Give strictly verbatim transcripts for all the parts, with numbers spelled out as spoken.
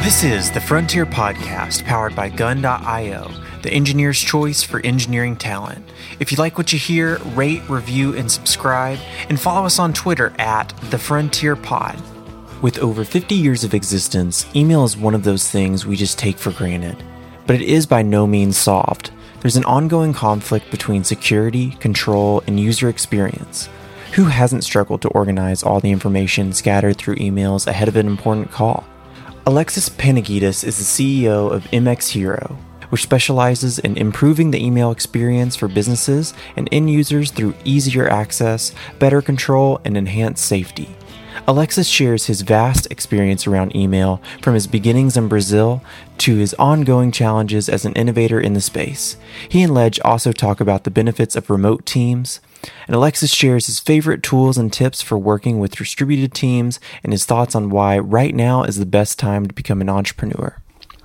This is the Frontier Podcast, powered by gun dot io, the engineer's choice for engineering talent. If you like what you hear, rate, review, and subscribe, and follow us on Twitter at The Frontier Pod. With over fifty years of existence, email is one of those things we just take for granted. But it is by no means solved. There's an ongoing conflict between security, control, and user experience. Who hasn't struggled to organize all the information scattered through emails ahead of an important call? Alexis Panagidis is the C E O of M X Hero, which specializes in improving the email experience for businesses and end users through easier access, better control, and enhanced safety. Alexis shares his vast experience around email, from his beginnings in Brazil to his ongoing challenges as an innovator in the space. He and Ledge also talk about the benefits of remote teams, and Alexis shares his favorite tools and tips for working with distributed teams and his thoughts on why right now is the best time to become an entrepreneur.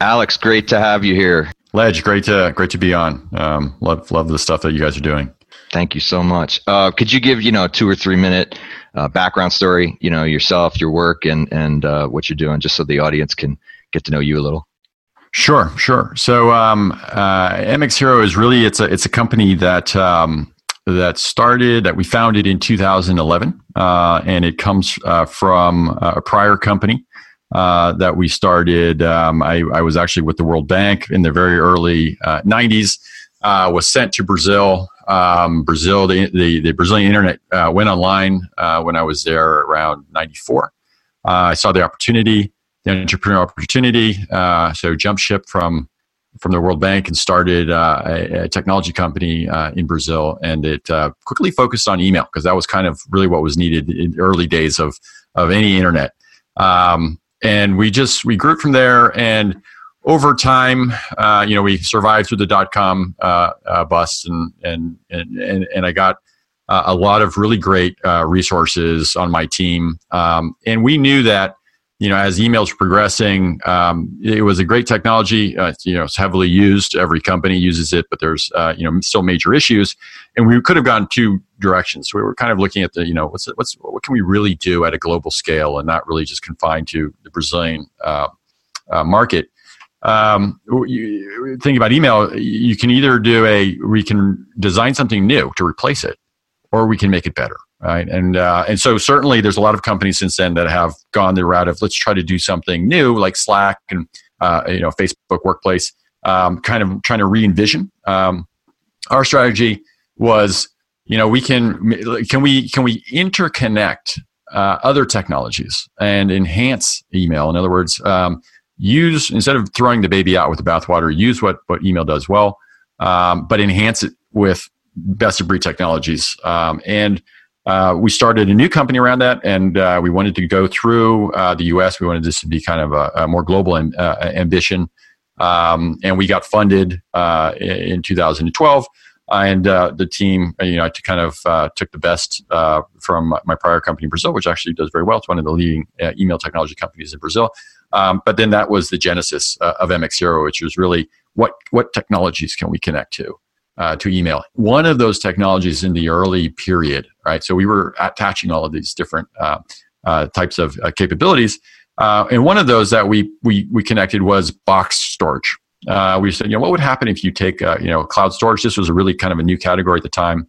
Alex, great to have you here. Ledge, great to great to be on. Um, love love the stuff that you guys are doing. Thank you so much. Uh, could you give you know a two or three minute uh, background story? You know yourself, your work, and and uh, what you're doing, just so the audience can get to know you a little. Sure, sure. So um, uh, M X Hero is really it's a it's a company that. Um, that started, that we founded in two thousand eleven. Uh, and it comes uh, from a prior company uh, that we started. Um, I, I was actually with the World Bank in the very early uh, nineties, uh, was sent to Brazil. Um, Brazil, the, the, the Brazilian internet uh, went online uh, when I was there around ninety-four. Uh, I saw the opportunity, the entrepreneurial opportunity. Uh, so jump ship from from the World Bank and started uh, a, a technology company uh, in Brazil. And it uh, quickly focused on email because that was kind of really what was needed in early days of, of any internet. Um, and we just, we grew it from there. And over time, uh, you know, we survived through the dot-com uh, uh, bust and, and, and, and, and I got uh, a lot of really great uh, resources on my team. Um, and we knew that, you know, as emails were progressing, um, it was a great technology. Uh, you know, it's heavily used. Every company uses it, but there's, uh, you know, still major issues. And we could have gone two directions. We were kind of looking at the, you know, what's what's what can we really do at a global scale and not really just confined to the Brazilian uh, uh, market. Um, you, thinking about email, you can either do a, we can design something new to replace it, or we can make it better. Right. And uh, and so certainly there's a lot of companies since then that have gone the route of let's try to do something new, like Slack and uh, you know Facebook Workplace, um, kind of trying to re-envision. Um, our strategy was, you know, we can can we can we interconnect uh, other technologies and enhance email. In other words, um, use instead of throwing the baby out with the bathwater, use what what email does well, um, but enhance it with best of breed technologies. Um, and Uh, we started a new company around that, and uh, we wanted to go through uh, the U S. We wanted this to be kind of a, a more global am, uh, ambition, um, and we got funded uh, in two thousand twelve. And uh, the team, you know, to kind of uh, took the best uh, from my prior company in Brazil, which actually does very well. It's one of the leading uh, email technology companies in Brazil. Um, but then that was the genesis uh, of M X Hero, which was really what what technologies can we connect to? Uh, to email. One of those technologies in the early period, right? So we were attaching all of these different uh, uh, types of uh, capabilities. Uh, and one of those that we we we connected was box storage. Uh, we said, you know, what would happen if you take, uh, you know, cloud storage? This was a really kind of a new category at the time.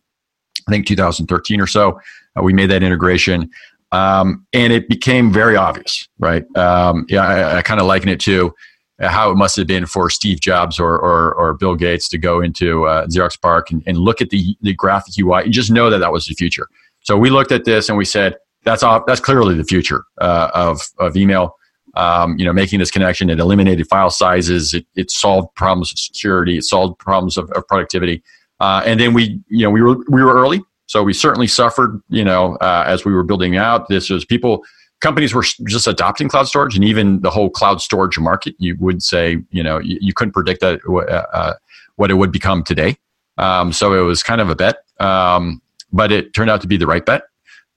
I think two thousand thirteen or so, uh, we made that integration. Um, and it became very obvious, right? Um, yeah, I, I kind of liken it to how it must have been for Steve Jobs or or, or Bill Gates to go into uh, Xerox Parc and, and look at the, the graphic U I and just know that that was the future. So we looked at this and we said, that's all, that's clearly the future uh, of of email. Um, you know, making this connection, it eliminated file sizes, it, it solved problems of security, it solved problems of, of productivity. Uh, and then we, you know, we were we were early, so we certainly suffered. You know, uh, as we were building out, this was people. Companies were just adopting cloud storage, and even the whole cloud storage market, you would say, you know, you, you couldn't predict that uh, what it would become today. Um, so it was kind of a bet, um, but it turned out to be the right bet.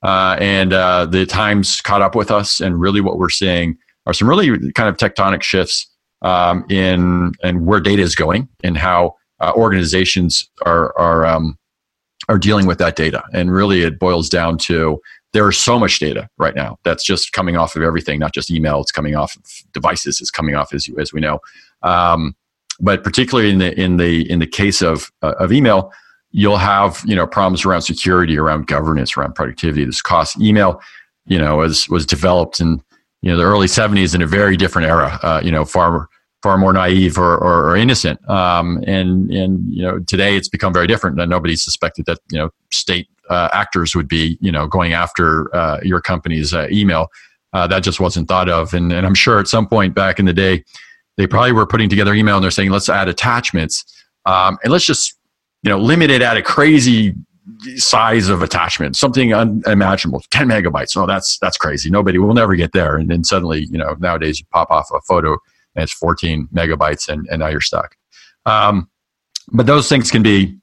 Uh, and uh, the times caught up with us, and really what we're seeing are some really kind of tectonic shifts um, in and where data is going and how uh, organizations are, are um, are dealing with that data. And really it boils down to, there is so much data right now that's just coming off of everything, not just email, it's coming off of devices, it's coming off as, as we know. Um, but particularly in the in the in the case of uh, of email, you'll have, you know, problems around security, around governance, around productivity. This cost email, you know, was was developed in, you know, the early seventies in a very different era, uh, you know, far far more naive or or, or innocent. Um, and and you know, today it's become very different. And nobody suspected that, you know, state uh, actors would be, you know, going after uh, your company's uh, email. Uh, that just wasn't thought of. And and I'm sure at some point back in the day, they probably were putting together email and they're saying, let's add attachments, um, and let's just, you know, limit it at a crazy size of attachment, something unimaginable, ten megabytes. Oh, that's that's crazy. Nobody will never get there. And then suddenly, you know, nowadays you pop off a photo and it's fourteen megabytes, and, and now you're stuck. Um, but those things can be,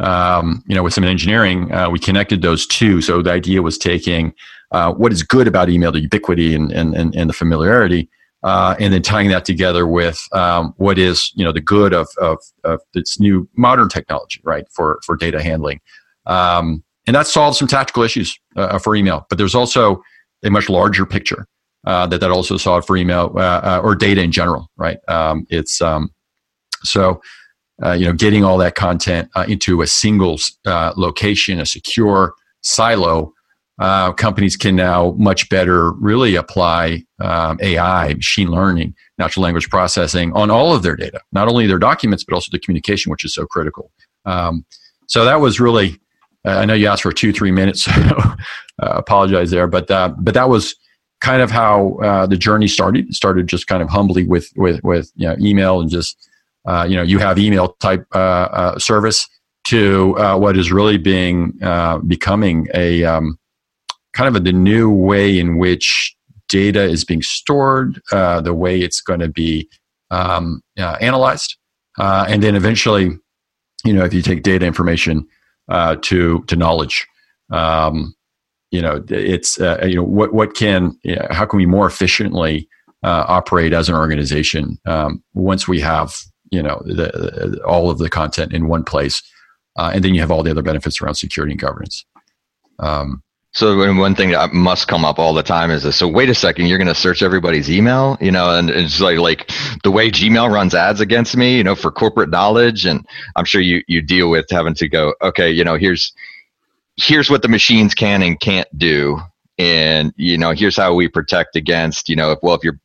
um, you know, with some engineering, uh, we connected those two. So the idea was taking uh, what is good about email, the ubiquity and and and, and the familiarity. Uh, and then tying that together with um, what is, you know, the good of, of of this new modern technology, right, for for data handling, um, and that solves some tactical issues uh, for email. But there's also a much larger picture uh, that that also solved for email uh, uh, or data in general, right? Um, it's um, so uh, you know, getting all that content uh, into a single uh, location, a secure silo. Uh, companies can now much better really apply um, A I, machine learning, natural language processing on all of their data, not only their documents, but also the communication, which is so critical. Um, so that was really, uh, I know you asked for two, three minutes, so uh, apologize there, but uh, but that was kind of how uh, the journey started. It started just kind of humbly with, with, with you know, email and just, uh, you know, you have email type uh, uh, service to uh, what is really being, uh, becoming a, um, kind of a, the new way in which data is being stored, uh, the way it's going to be um, uh, analyzed, uh, and then eventually, you know, if you take data information uh, to to knowledge, um, you know, it's uh, you know what what can you know, how can we more efficiently uh, operate as an organization um, once we have you know the, the, all of the content in one place, uh, and then you have all the other benefits around security and governance. Um, So one thing that must come up all the time is this. So wait a second, you're going to search everybody's email, you know, and it's like, like the way Gmail runs ads against me, you know, for corporate knowledge. And I'm sure you, you deal with having to go, okay, you know, here's, here's what the machines can and can't do. And, you know, here's how we protect against, you know, if, well, if you're,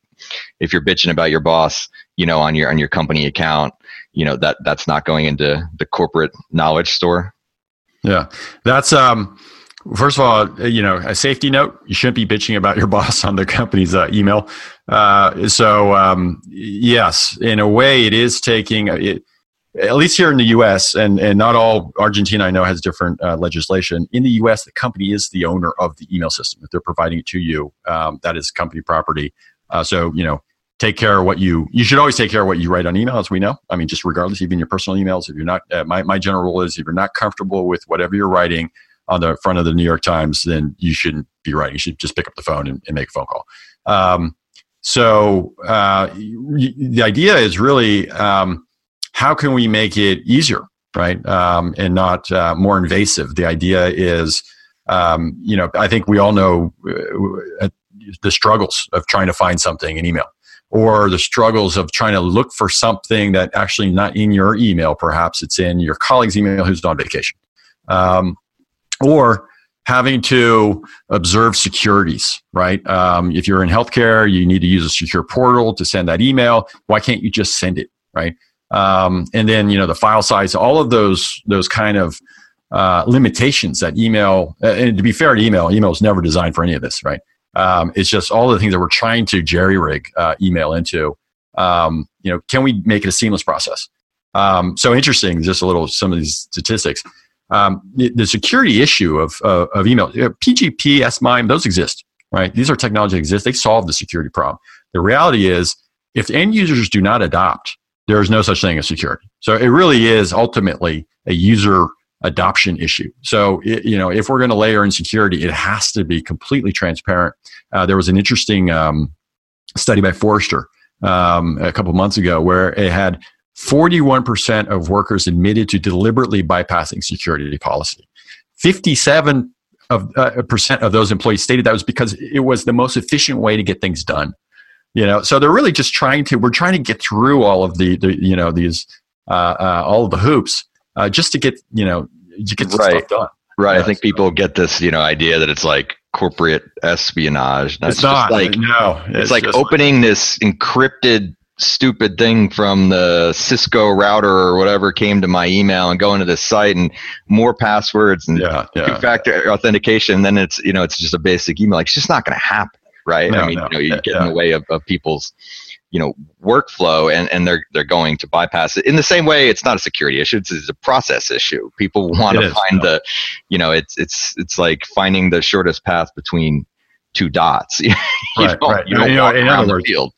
if you're bitching about your boss, you know, on your, on your company account, you know, that that's not going into the corporate knowledge store. Yeah. That's, um, first of all, you know, a safety note, you shouldn't be bitching about your boss on the company's uh, email. Uh, so, um, yes, in a way, it is taking, it, at least here in the U S, and, and not all, Argentina, I know, has different uh, legislation. In the U S, the company is the owner of the email system. If they're providing it to you, um, that is company property. Uh, so, you know, take care of what you, you should always take care of what you write on email, as we know. I mean, just regardless, even your personal emails, if you're not, uh, my, my general rule is if you're not comfortable with whatever you're writing on the front of the New York Times, then you shouldn't be writing. You should just pick up the phone and, and make a phone call. Um, so uh, y- the idea is really um, how can we make it easier, right, um, and not uh, more invasive? The idea is, um, you know, I think we all know uh, the struggles of trying to find something in email, or the struggles of trying to look for something that actually not in your email. Perhaps it's in your colleague's email who's on vacation. Um, Or having to observe securities, right? Um, if you're in healthcare, you need to use a secure portal to send that email. Why can't you just send it, right? Um, and then, you know, the file size, all of those those kind of uh, limitations that email, and to be fair to email, email is never designed for any of this, right? Um, it's just all the things that we're trying to jerry-rig uh, email into. Um, you know, can we make it a seamless process? Um, so interesting, just a little, some of these statistics. Um, the, the security issue of uh, of email, P G P, S MIME, those exist, right? These are technologies that exist. They solve the security problem. The reality is, if the end users do not adopt, there is no such thing as security. So it really is ultimately a user adoption issue. So it, you know, if we're going to layer in security, it has to be completely transparent. Uh, there was an interesting um, study by Forrester um, a couple months ago where it had forty-one percent of workers admitted to deliberately bypassing security policy. fifty-seven percent of, uh, percent of those employees stated that was because it was the most efficient way to get things done. You know, so they're really just trying to, we're trying to get through all of the, the you know, these, uh, uh, all of the hoops uh, just to get, you know, to get right. stuff done. Right. Yeah, I think so. People get this, you know, idea that it's like corporate espionage. It's, it's not just like, no, it's, it's like opening like, this encrypted, stupid thing from the Cisco router or whatever came to my email and going to this site and more passwords and yeah, yeah, two-factor yeah. authentication. And then it's, you know, it's just a basic email. Like, it's just not going to happen. Right. No, I mean, no, you know, you yeah, get yeah. in the way of, of people's, you know, workflow and, and they're they're going to bypass it. In the same way, it's not a security issue, it's, it's a process issue. People want to find no. the, you know, it's it's it's like finding the shortest path between two dots. you right, don't, right. You don't you walk know, in around other words, the field.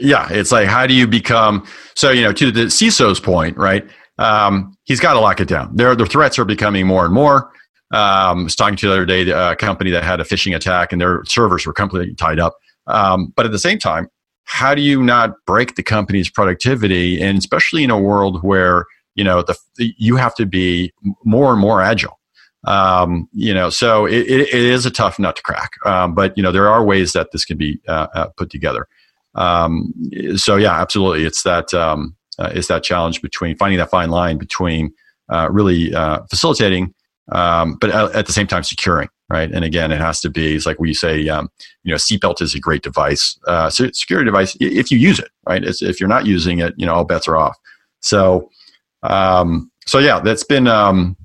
Yeah. It's like, how do you become, so, you know, to the C I S O's point, right? Um, he's got to lock it down. There, the threats are becoming more and more. Um, I was talking to the other day, a company that had a phishing attack and their servers were completely tied up. Um, but at the same time, how do you not break the company's productivity? And especially in a world where, you know, the, you have to be more and more agile. Um, you know, so it, it, it is a tough nut to crack. Um, but, you know, there are ways that this can be uh, uh, put together. Um, so, yeah, absolutely. It's that, um, uh, it's that challenge between finding that fine line between uh, really uh, facilitating Um, but at the same time, securing, right? And again, it has to be, it's like we say, um, you know, seatbelt is a great device, uh, security device, if you use it, right? It's, if you're not using it, you know, all bets are off. So, um, so yeah, that's been um,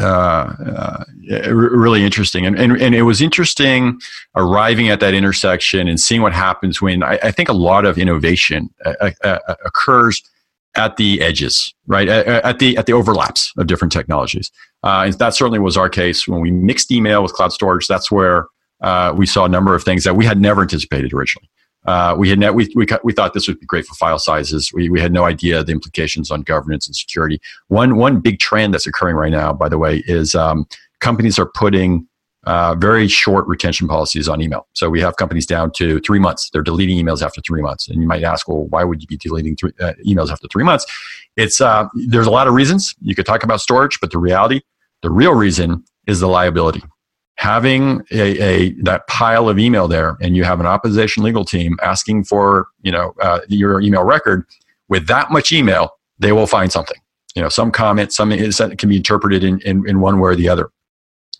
uh, uh, really interesting. And, and and it was interesting arriving at that intersection and seeing what happens when I, I think a lot of innovation uh, uh, occurs at the edges, right? At the at the overlaps of different technologies. Uh, and that certainly was our case when we mixed email with cloud storage. That's where uh, we saw a number of things that we had never anticipated originally. Uh, we had net, we we we thought this would be great for file sizes. We we had no idea the implications on governance and security. One one big trend that's occurring right now, by the way, is um, companies are putting uh, very short retention policies on email. So we have companies down to three months. They're deleting emails after three months. And you might ask, well, why would you be deleting three, uh, emails after three months? It's uh, there's a lot of reasons. You could talk about storage, but the reality, the real reason is the liability. Having a, a that pile of email there, and you have an opposition legal team asking for you know uh, your email record. With that much email, they will find something. You know, some comment, some it can be interpreted in, in, in one way or the other.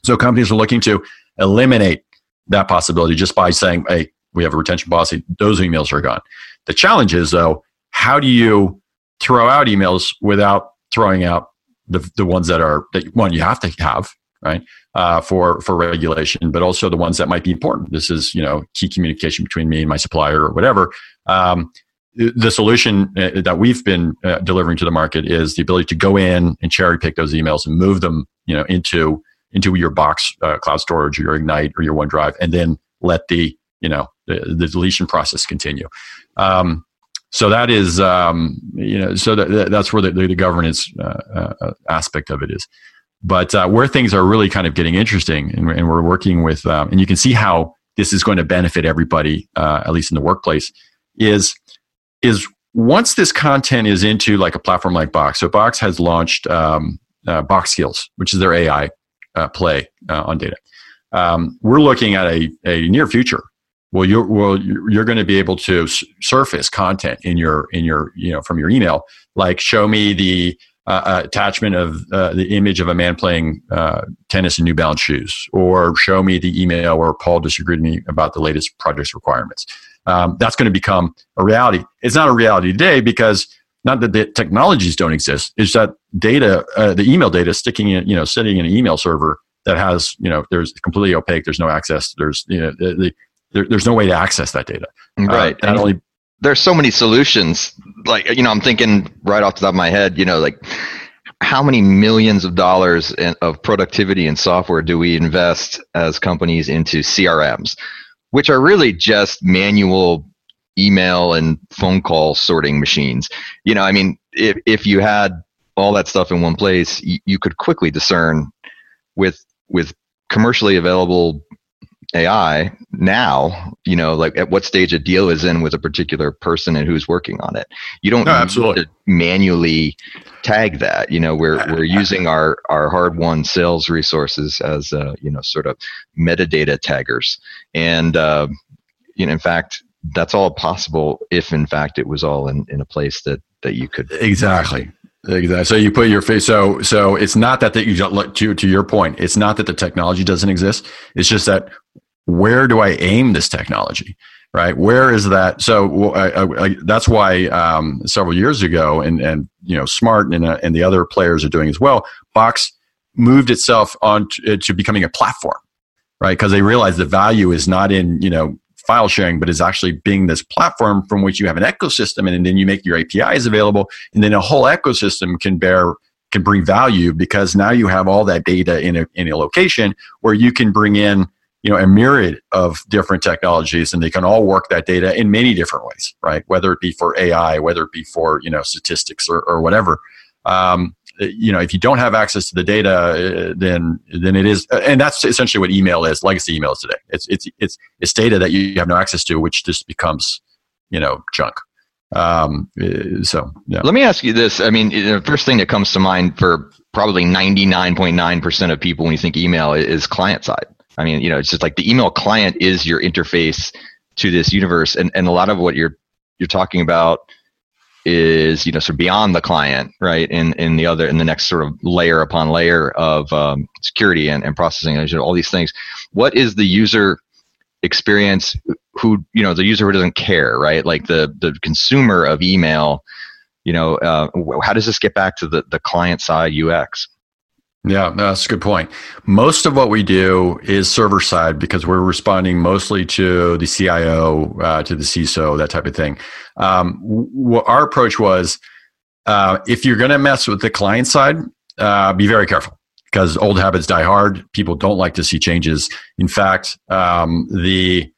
So companies are looking to eliminate that possibility just by saying, hey, we have a retention policy. Those emails are gone. The challenge is, though, how do you throw out emails without throwing out the the ones that are, that one, you have to have, right, uh, for, for regulation, but also the ones that might be important. This is, you know, key communication between me and my supplier or whatever. Um, the solution that we've been uh, delivering to the market is the ability to go in and cherry pick those emails and move them, you know, into into your Box uh, cloud storage or your Ignite or your OneDrive, and then let the, you know, the, the deletion process continue. Um, so that is, um, you know, so that, that's where the, the governance uh, uh, aspect of it is. But uh, where things are really kind of getting interesting, and, and we're working with, um, and you can see how this is going to benefit everybody, uh, at least in the workplace, is is once this content is into like a platform like Box. So Box has launched um, uh, Box Skills, which is their A I Uh, play uh, on data. Um, we're looking at a, a near future. Well, you're well, you're going to be able to s- surface content in your in your you know from your email, like show me the uh, attachment of uh, the image of a man playing uh, tennis in New Balance shoes, or show me the email where Paul disagreed with me about the latest project's requirements. Um, that's going to become a reality. It's not a reality today because. Not that the technologies don't exist, it's that data, uh, the email data sticking in, you know, sitting in an email server that has, you know, there's completely opaque, there's no access, there's, you know, the, the, there, there's no way to access that data. Right. Uh, not only- there's so many solutions. Like, you know, I'm thinking right off the top of my head, you know, like how many millions of dollars in, of productivity and software do we invest as companies into C R Ms, which are really just manual email and phone call sorting machines. You know, I mean, if if you had all that stuff in one place, you, you could quickly discern with with commercially available A I now, you know, like at what stage a deal is in with a particular person and who's working on it. You don't no, absolutely. need to manually tag that. You know, we're we're using our our hard-won sales resources as uh, you know, sort of metadata taggers, and uh, you know, in fact, that's all possible if, in fact, it was all in, in a place that that you could exactly. Exactly. So you put your face. So so it's not that that you don't look to to your point. It's not that the technology doesn't exist. It's just that, where do I aim this technology, right? Where is that? So I, I, I, that's why um, several years ago, and and you know, Smart and uh, and the other players are doing as well, Box moved itself on to, to becoming a platform, right? Because they realized the value is not in, you know, file sharing, but is actually being this platform from which you have an ecosystem, and, and then you make your A P Is available, and then a whole ecosystem can bear can bring value, because now you have all that data in a in a location where you can bring in, you know, a myriad of different technologies, and they can all work that data in many different ways, right? Whether it be for A I, whether it be for, you know, statistics or, or whatever. Um, you know, if you don't have access to the data, then then it is, and that's essentially what email is, legacy email is today. It's it's it's it's data that you have no access to, which just becomes, you know, junk. Um, so yeah. Let me ask you this. I mean, the first thing that comes to mind for probably ninety-nine point nine percent of people when you think email is client side. I mean, you know, it's just like the email client is your interface to this universe, and and a lot of what you're you're talking about is, you know, sort of beyond the client, right? In in the other, in the next sort of layer upon layer of um, security and, and processing, and all these things. What is the user experience? Who, you know, the user who doesn't care, right? Like the the consumer of email. You know, uh, how does this get back to the the client side U X? Yeah, that's a good point. Most of what we do is server side, because we're responding mostly to the C I O, uh, to the C I S O, that type of thing. Um, w- our approach was, uh, if you're going to mess with the client side, uh, be very careful, because old habits die hard. People don't like to see changes. In fact, um, the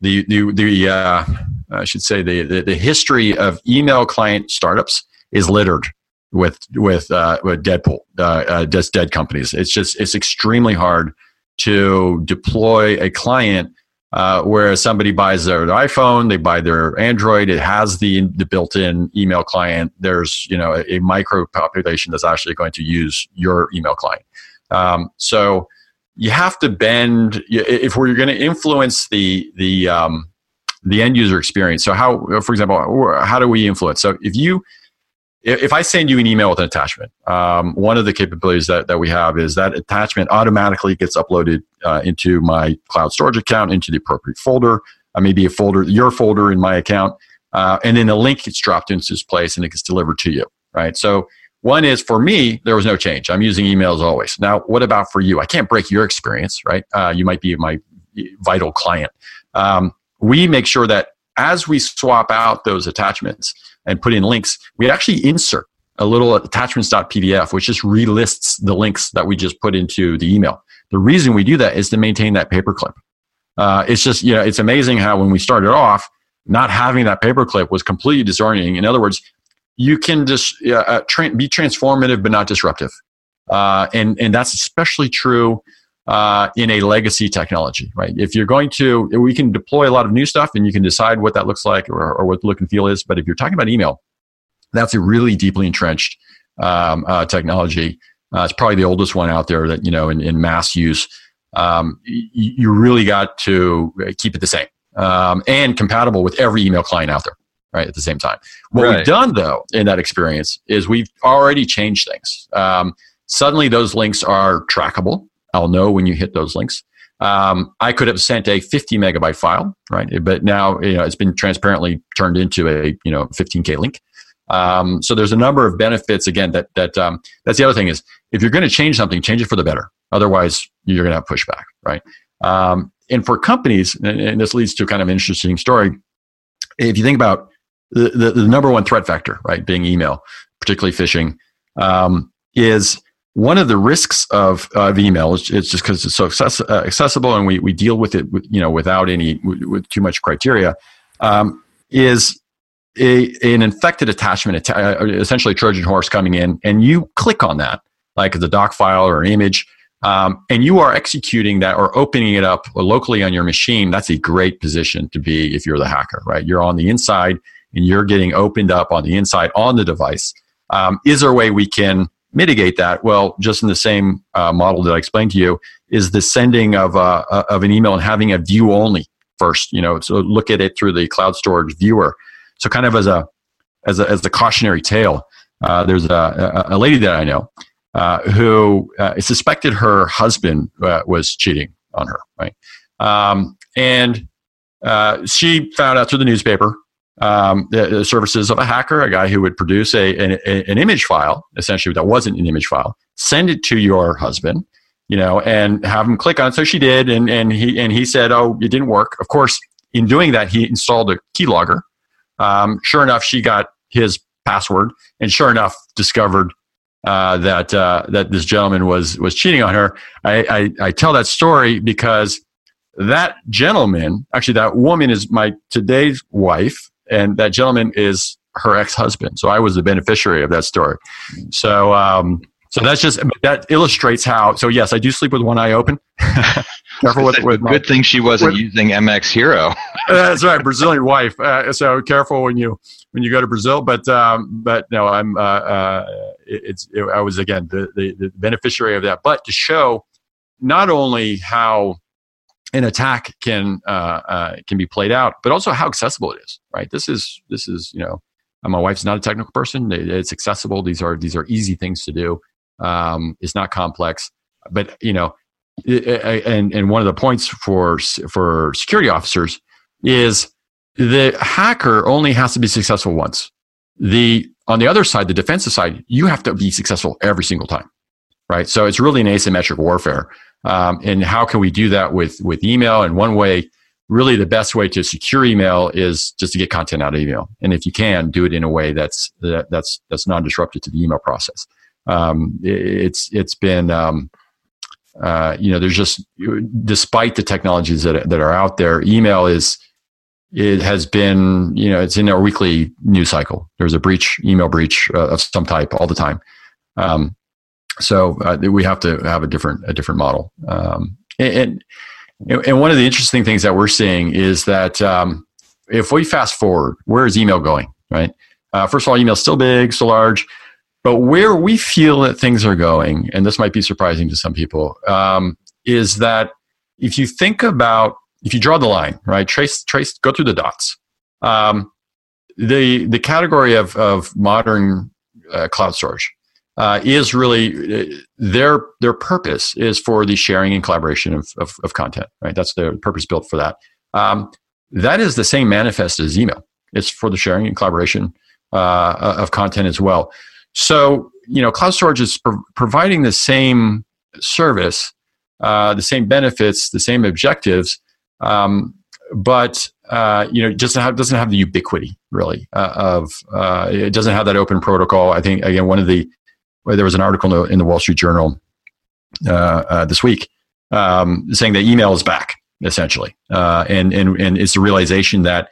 the the, the uh, I should say the, the the history of email client startups is littered with with uh with Deadpool, uh, uh just dead companies. It's just it's extremely hard to deploy a client uh where somebody buys their iPhone, they buy their Android, it has the the built-in email client. There's, you know, a, a micro population that's actually going to use your email client. Um so you have to bend, if we're going to influence the the um the end user experience. So how, for example, how do we influence? So if you If I send you an email with an attachment, um, one of the capabilities that, that we have is that attachment automatically gets uploaded uh, into my cloud storage account, into the appropriate folder, uh, maybe a folder, your folder in my account, uh, and then a link gets dropped into this place and it gets delivered to you, right? So one is, for me, there was no change. I'm using emails always. Now, what about for you? I can't break your experience, right? Uh, you might be my vital client. Um, we make sure that as we swap out those attachments and put in links, we actually insert a little attachments dot P D F, which just relists the links that we just put into the email. The reason we do that is to maintain that paperclip. Uh, it's just, you know, it's amazing how when we started off, not having that paperclip was completely disorienting. In other words, you can just uh, tra- be transformative, but not disruptive. Uh, and, and that's especially true uh, in a legacy technology, right? If you're going to, we can deploy a lot of new stuff and you can decide what that looks like or, or what the look and feel is. But if you're talking about email, that's a really deeply entrenched um, uh, technology. Uh, it's probably the oldest one out there that, you know, in, in mass use. Um, y- you really got to keep it the same um, and compatible with every email client out there, right? At the same time. What right. we've done though in that experience is we've already changed things. Um, suddenly those links are trackable. I'll know when you hit those links. Um, I could have sent a fifty megabyte file, right? But now, you know, it's been transparently turned into a, you know, fifteen K link. Um, so there's a number of benefits. Again, that that um, that's the other thing is, if you're going to change something, change it for the better. Otherwise, you're going to have pushback, right? Um, and for companies, and, and this leads to kind of an interesting story. If you think about the, the, the number one threat factor, right, being email, particularly phishing, um, is one of the risks of, of email is it's just because it's so access, uh, accessible, and we, we deal with it with, you know, without any with, with too much criteria, um, is a, an infected attachment, atta- essentially a Trojan horse coming in, and you click on that like the doc file or an image, um, and you are executing that or opening it up locally on your machine, that's a great position to be if you're the hacker, right? You're on the inside and you're getting opened up on the inside on the device. Um, is there a way we can mitigate that? Well, just in the same uh, model that I explained to you, is the sending of uh, of an email and having a view only first. You know, so look at it through the cloud storage viewer. So kind of as a as a as a cautionary tale. Uh, there's a, a lady that I know uh, who uh, suspected her husband uh, was cheating on her, right? Um, and uh, she found out through the newspaper um, the, the services of a hacker, a guy who would produce a an, an image file, essentially that wasn't an image file, send it to your husband, you know, and have him click on it. So she did, and and he and he said, "Oh, it didn't work." Of course, in doing that, he installed a keylogger. Um, sure enough, she got his password, and sure enough, discovered uh, that uh, that this gentleman was was cheating on her. I, I I tell that story because that gentleman, actually that woman, is my today's wife, and that gentleman is her ex-husband. So I was the beneficiary of that story. So um, so that's just that illustrates how. So yes, I do sleep with one eye open. Careful with, with my, good thing she wasn't with, using M X Hero. That's right, Brazilian wife. Uh, so careful when you when you go to Brazil. But um, but no, I'm uh, uh, it's it, I was again the, the, the beneficiary of that. But to show not only how an attack can uh, uh, can be played out, but also how accessible it is. Right. This is this is you know my wife's not a technical person. It's accessible. These are these are easy things to do. Um, it's not complex. But you know. And and one of the points for for security officers is the hacker only has to be successful once. The on the other side, the defensive side, you have to be successful every single time, right? So it's really an asymmetric warfare. Um, and how can we do that with with email? And one way, really, the best way to secure email is just to get content out of email. And if you can, do it in a way that's that, that's that's non-disruptive to the email process. Um, it's it's been um, Uh, you know, there's just, despite the technologies that that are out there, email is, it has been, you know, it's in our weekly news cycle. There's a breach, email breach uh, of some type all the time. Um, so uh, we have to have a different, a different model. Um, and, and, and one of the interesting things that we're seeing is that um, if we fast forward, where is email going, right? Uh, first of all, email's still big, still large. But where we feel that things are going, and this might be surprising to some people, um, is that if you think about, if you draw the line, right, trace, trace, go through the dots. Um, the the category of of modern uh, cloud storage uh, is really uh, their their purpose is for the sharing and collaboration of of, of content, right? That's their purpose built for that. Um, that is the same manifest as email. It's for the sharing and collaboration uh, of content as well. So, you know, cloud storage is pro- providing the same service, uh, the same benefits, the same objectives, um, but, uh, you know, just have, doesn't have the ubiquity, really, uh, of, uh, it doesn't have that open protocol. I think, again, one of the, well, there was an article in the Wall Street Journal uh, uh, this week um, saying that email is back, essentially. Uh, and, and, and it's the realization that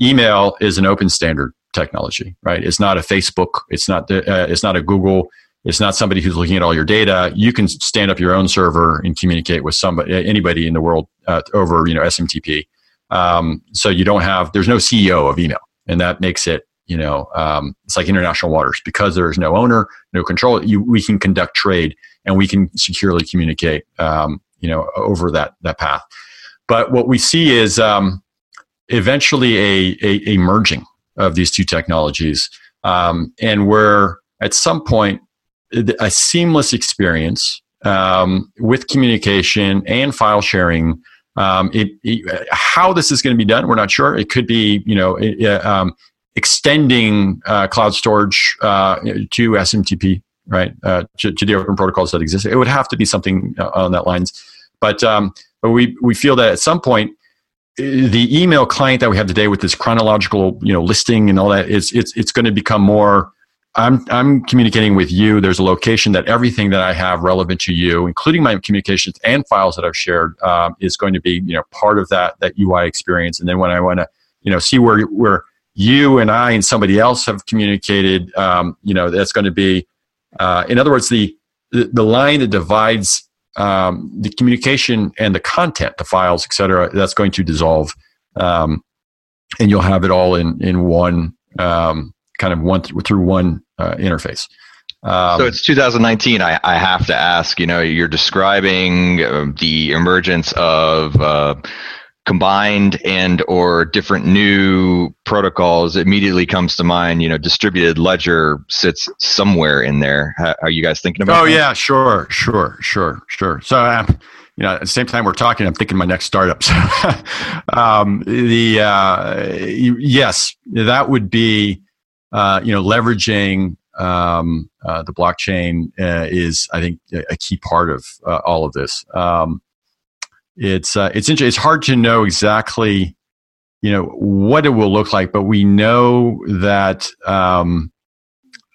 email is an open standard technology, right? It's not a Facebook. It's not the, uh, it's not a Google. It's not somebody who's looking at all your data. You can stand up your own server and communicate with somebody, anybody in the world uh, over, you know, S M T P. Um, so you don't have, there's no C E O of email, and that makes it, you know, um, it's like international waters because there is no owner, no control. You, we can conduct trade and we can securely communicate, um, you know, over that that path. But what we see is um, eventually a, a, a merging of these two technologies, um, and where at some point a seamless experience um, with communication and file sharing. Um, it, it, how this is going to be done, we're not sure. It could be, you know, it, um, extending uh, cloud storage uh, to S M T P, right, uh, to, to the open protocols that exist. It would have to be something on that lines, but um, but we we feel that at some point. The email client that we have today with this chronological, you know, listing and all that, it's it's it's going to become more. I'm I'm communicating with you. There's a location that everything that I have relevant to you, including my communications and files that I've shared, um, is going to be, you know, part of that that U I experience. And then when I want to, you know, see where where you and I and somebody else have communicated, um, you know, that's going to be. Uh, in other words, the the line that divides um, the communication and the content, the files, et cetera, that's going to dissolve. Um, and you'll have it all in, in one um, kind of one th- through one uh, interface. Um, so it's two thousand nineteen. I, I have to ask, you know, you're describing uh, the emergence of uh, combined and or different new protocols. It immediately comes to mind, you know, distributed ledger sits somewhere in there. How, are you guys thinking about oh, that? Oh, yeah, sure, sure, sure, sure. So, uh, you know, at the same time we're talking, I'm thinking my next startup. um, the uh, yes, that would be, uh, you know, leveraging Um, uh, the blockchain uh, is, I think, a, a key part of uh, all of this. Um, it's uh, it's interesting. It's hard to know exactly, you know, what it will look like, but we know that, um,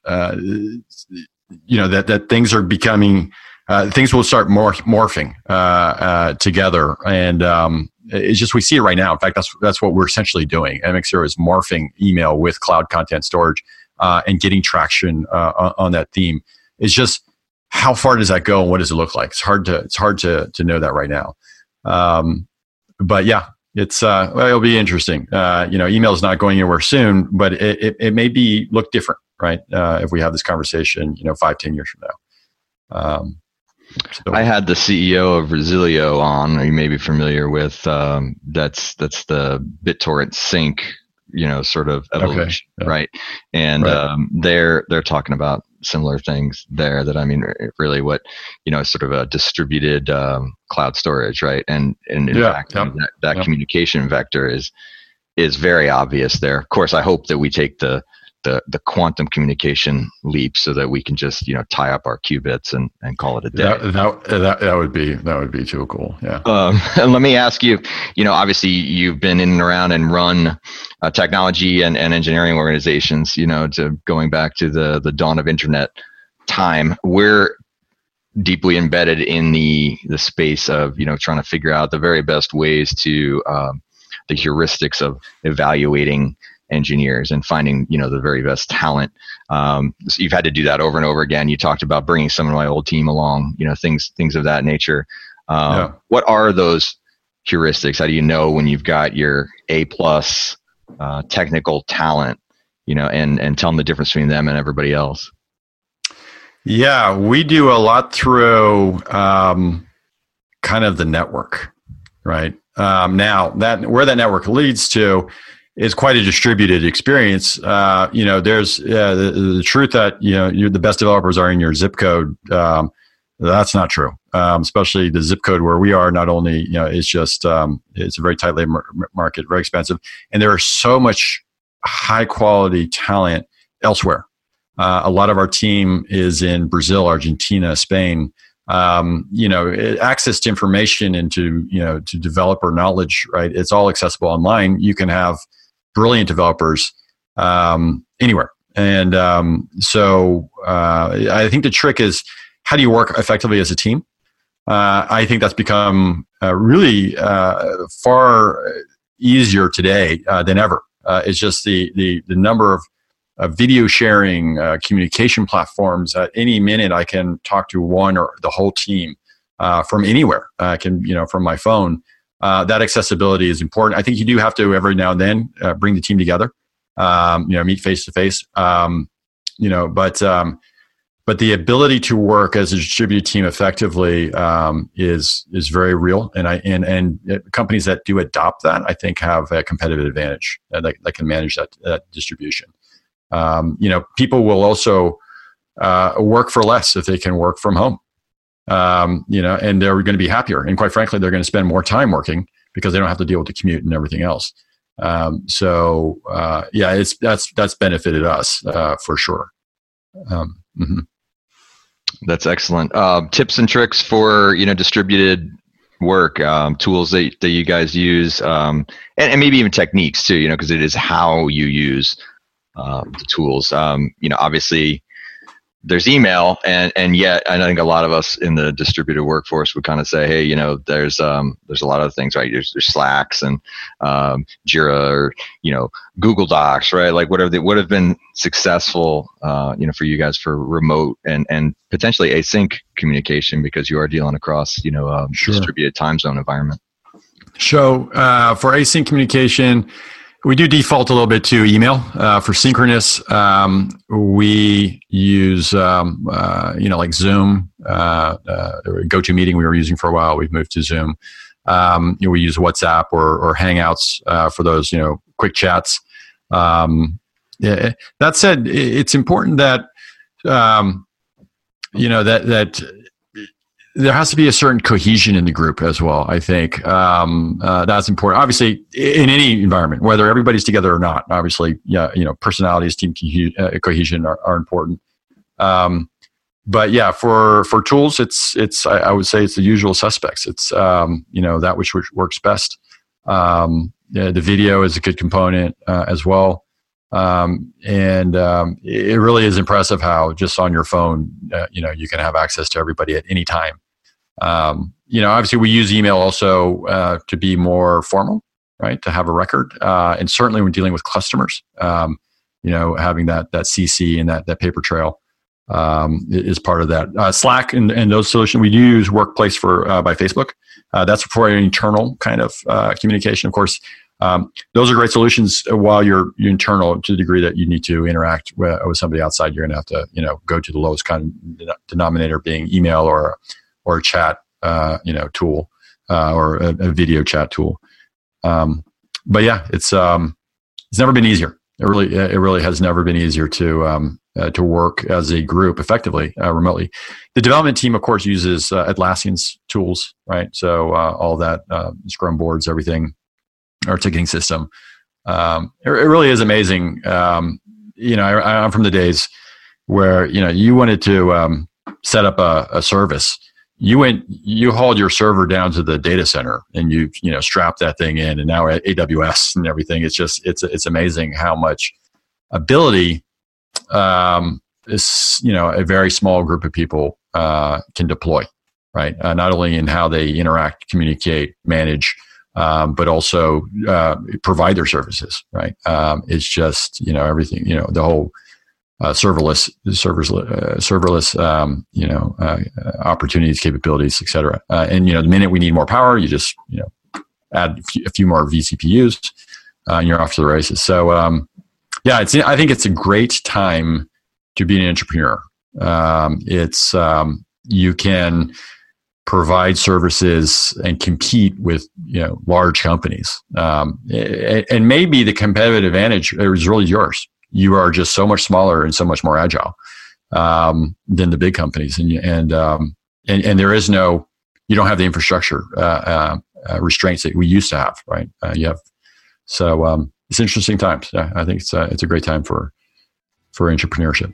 uh, you know, that that things are becoming, uh, things will start mor- morphing uh, uh, together, and um, it's just we see it right now. In fact, that's that's what we're essentially doing. M X Hero is morphing email with cloud content storage. Uh, and getting traction uh, on that theme. It's just how far does that go and what does it look like? It's hard to it's hard to to know that right now. Um, but yeah, it's uh, well, it'll be interesting. Uh, you know, email is not going anywhere soon, but it, it, it may be look different, right? Uh, if we have this conversation, you know, five, ten years from now. Um, so. I had the C E O of Resilio on, you may be familiar with. Um, that's that's the BitTorrent sync. You know, sort of evolution, okay. Yeah. Right? And right. Um, they're they're talking about similar things there. That I mean, really, what you know, sort of a distributed um, cloud storage, right? And and in yeah. fact, yep. that, that yep. communication vector is is very obvious there. Of course, I hope that we take the the the quantum communication leap so that we can just you know tie up our qubits and, and call it a day. That, that that that would be that would be too cool. Yeah. Um, and let me ask you. You know, obviously, you've been in and around and run uh, technology and, and engineering organizations. You know, to going back to the the dawn of internet time, we're deeply embedded in the the space of you know trying to figure out the very best ways to um, the heuristics of evaluating engineers and finding, you know, the very best talent. Um, so you've had to do that over and over again. You talked about bringing some of my old team along, you know, things, things of that nature. Um, yeah. What are those heuristics? How do you know when you've got your A plus uh, technical talent, you know, and, and tell them the difference between them and everybody else? Yeah, we do a lot through um, kind of the network, right? Um, now that where that network leads to, it's quite a distributed experience. Uh, you know, there's uh, the, the truth that, you know, you're the best developers are in your zip code. Um, that's not true. Um, especially the zip code where we are, not only, you know, it's just, um, it's a very tight labor market, very expensive. And there are so much high quality talent elsewhere. Uh, a lot of our team is in Brazil, Argentina, Spain. Um, you know, it, access to information and to, you know, to developer knowledge, right? It's all accessible online. You can have brilliant developers um, anywhere. And um, so uh, I think the trick is, how do you work effectively as a team? Uh, I think that's become uh, really uh, far easier today uh, than ever. Uh, it's just the the, the number of uh, video sharing uh, communication platforms. At any minute, I can talk to one or the whole team uh, from anywhere. I can, you know, from my phone. Uh, that accessibility is important. I think you do have to every now and then uh, bring the team together, um, you know, meet face to face, you know, but um, but the ability to work as a distributed team effectively um, is is very real. And I and and companies that do adopt that, I think, have a competitive advantage that, that can manage that, that distribution. Um, you know, people will also uh, work for less if they can work from home. Um, you know, and they're going to be happier. And quite frankly, they're going to spend more time working because they don't have to deal with the commute and everything else. Um, so, uh, yeah, it's, that's, that's benefited us, uh, for sure. Um, mm-hmm. That's excellent. Um, uh, tips and tricks for, you know, distributed work, um, tools that, that you guys use, um, and, and maybe even techniques too, you know, cause it is how you use, um, uh, the tools. Um, you know, obviously, there's email, and, and yet I think a lot of us in the distributed workforce would kind of say, hey, you know, there's um, there's a lot of things, right? There's, there's Slacks and um, Jira or, you know, Google Docs, right? Like what, are they, what have been successful, uh, you know, for you guys for remote and, and potentially async communication because you are dealing across, you know, a sure. distributed time zone environment? So uh, for async communication, we do default a little bit to email. Uh, for synchronous, um, we use, um, uh, you know, like Zoom, uh, uh, GoToMeeting we were using for a while. We've moved to Zoom. Um, you know, we use WhatsApp or, or Hangouts uh, for those, you know, quick chats. Um, yeah, that said, it's important that, um, you know, that that there has to be a certain cohesion in the group as well, I think. Um, uh, that's important. Obviously, in any environment, whether everybody's together or not, obviously, yeah, you know, personalities, team co- cohesion are, are important. Um, but yeah, for, for tools, it's, it's, I, I would say it's the usual suspects. It's, um, you know, that which, which works best. Um, yeah, the video is a good component uh, as well. Um, and, um, it really is impressive how just on your phone, uh, you know, you can have access to everybody at any time. Um, you know, obviously we use email also, uh, to be more formal, right. To have a record. Uh, and certainly when dealing with customers, um, you know, having that, that C C and that, that paper trail, um, is part of that. Uh, Slack and, and those solutions, we use Workplace for, uh, by Facebook. Uh, that's for an internal kind of, uh, communication, of course. Um, those are great solutions while you're, you're internal to the degree that you need to interact with, with somebody outside. You're going to have to, you know, go to the lowest common denominator being email or, or a chat, uh, you know, tool, uh, or a, a video chat tool. Um, but yeah, it's, um, it's never been easier. It really, it really has never been easier to, um, uh, to work as a group effectively, uh, remotely. The development team, of course, uses uh, Atlassian's tools, right? So, uh, all that, uh, Scrum boards, everything. Our ticketing system. Um, it, it really is amazing. Um, you know, I, I'm from the days where, you know, you wanted to um, set up a, a service. You went, you hauled your server down to the data center and you, you know, strapped that thing in, and now at A W S and everything. It's just, it's, it's amazing how much ability, um, is, you know, a very small group of people uh, can deploy, right? Uh, not only in how they interact, communicate, manage, Um, but also uh, provide their services, right? Um, it's just, you know, everything, you know, the whole uh, serverless, servers, uh, serverless, um, you know, uh, opportunities, capabilities, et cetera. Uh, and, you know, the minute we need more power, you just, you know, add a few, a few more vCPUs uh, and you're off to the races. So, um, yeah, it's. I think it's a great time to be an entrepreneur. Um, it's, um, you can provide services and compete with, you know, large companies. Um, and maybe the competitive advantage is really yours. You are just so much smaller and so much more agile um, than the big companies. And, and, um, and, and there is no, you don't have the infrastructure uh, uh, restraints that we used to have, right? Uh, you have, so um, it's interesting times. Yeah, I think it's a, it's a great time for, for entrepreneurship.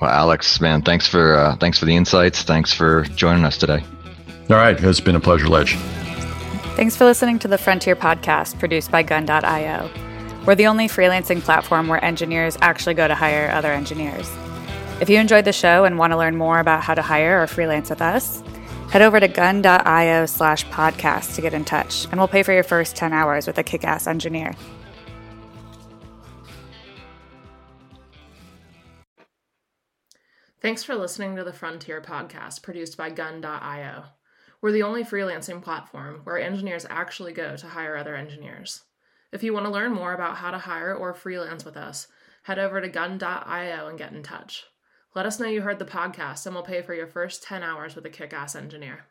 Well, Alex, man, thanks for uh, thanks for the insights. Thanks for joining us today. All right. It's been a pleasure, Ledge. Thanks for listening to the Frontier Podcast produced by gun dot io. We're the only freelancing platform where engineers actually go to hire other engineers. If you enjoyed the show and want to learn more about how to hire or freelance with us, head over to gun dot io slash podcast to get in touch, and we'll pay for your first ten hours with a kick-ass engineer. Thanks for listening to the Frontier Podcast produced by gun dot io. We're the only freelancing platform where engineers actually go to hire other engineers. If you want to learn more about how to hire or freelance with us, head over to gun dot io and get in touch. Let us know you heard the podcast and we'll pay for your first ten hours with a kick-ass engineer.